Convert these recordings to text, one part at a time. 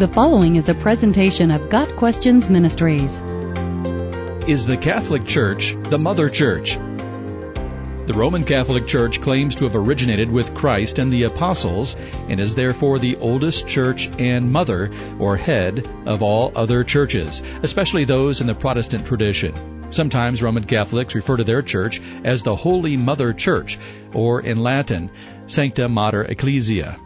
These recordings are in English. The following is a presentation of Got Questions Ministries. Is the Catholic Church the Mother Church? The Roman Catholic Church claims to have originated with Christ and the Apostles and is therefore the oldest church and mother, or head, of all other churches, especially those in the Protestant tradition. Sometimes Roman Catholics refer to their church as the Holy Mother Church, or in Latin, Sancta Mater Ecclesia.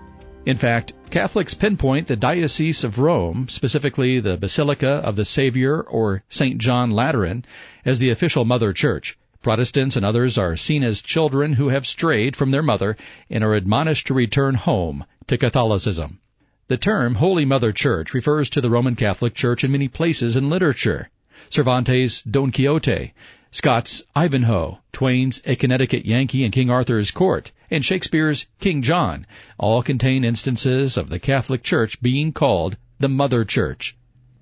In fact, Catholics pinpoint the Diocese of Rome, specifically the Basilica of the Savior or St. John Lateran, as the official mother church. Protestants and others are seen as children who have strayed from their mother and are admonished to return home to Catholicism. The term Holy Mother Church refers to the Roman Catholic Church in many places in literature. Cervantes' Don Quixote, Scott's Ivanhoe, Twain's A Connecticut Yankee in King Arthur's Court, and Shakespeare's King John all contain instances of the Catholic Church being called the Mother Church.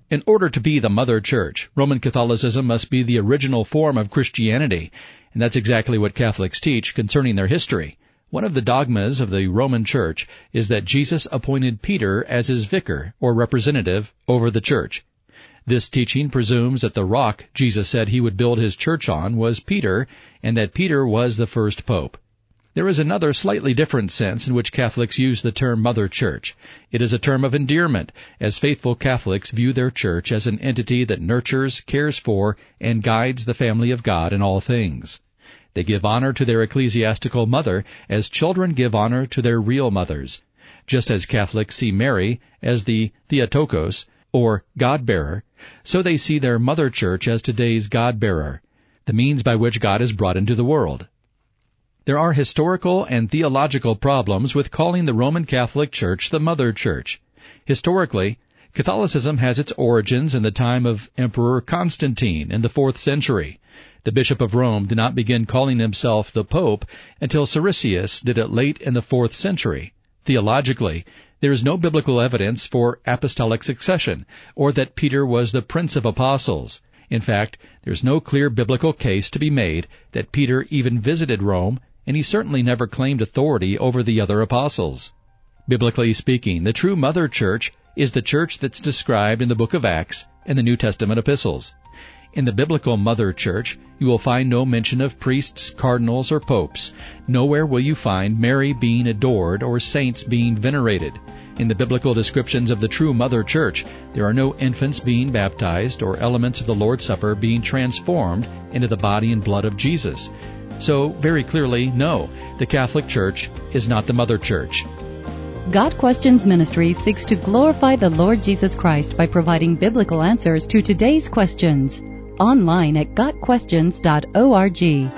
In order to be the Mother Church, Roman Catholicism must be the original form of Christianity, and that's exactly what Catholics teach concerning their history. One of the dogmas of the Roman Church is that Jesus appointed Peter as his vicar, or representative, over the Church. This teaching presumes that the rock Jesus said he would build his church on was Peter, and that Peter was the first pope. There is another slightly different sense in which Catholics use the term Mother Church. It is a term of endearment, as faithful Catholics view their church as an entity that nurtures, cares for, and guides the family of God in all things. They give honor to their ecclesiastical mother as children give honor to their real mothers, just as Catholics see Mary as the Theotokos, or God-bearer, so they see their Mother Church as today's God-bearer, the means by which God is brought into the world. There are historical and theological problems with calling the Roman Catholic Church the Mother Church. Historically, Catholicism has its origins in the time of Emperor Constantine in the 4th century. The Bishop of Rome did not begin calling himself the Pope until Siricius did it late in the 4th century. Theologically, there is no biblical evidence for apostolic succession, or that Peter was the Prince of Apostles. In fact, there is no clear biblical case to be made that Peter even visited Rome, and he certainly never claimed authority over the other apostles. Biblically speaking, the true Mother Church is the church that's described in the book of Acts and the New Testament epistles. In the biblical Mother Church, you will find no mention of priests, cardinals, or popes. Nowhere will you find Mary being adored or saints being venerated. In the biblical descriptions of the true Mother Church, there are no infants being baptized or elements of the Lord's Supper being transformed into the body and blood of Jesus. So, very clearly, no, the Catholic Church is not the Mother Church. God Questions Ministry seeks to glorify the Lord Jesus Christ by providing biblical answers to today's questions. Online at gotquestions.org.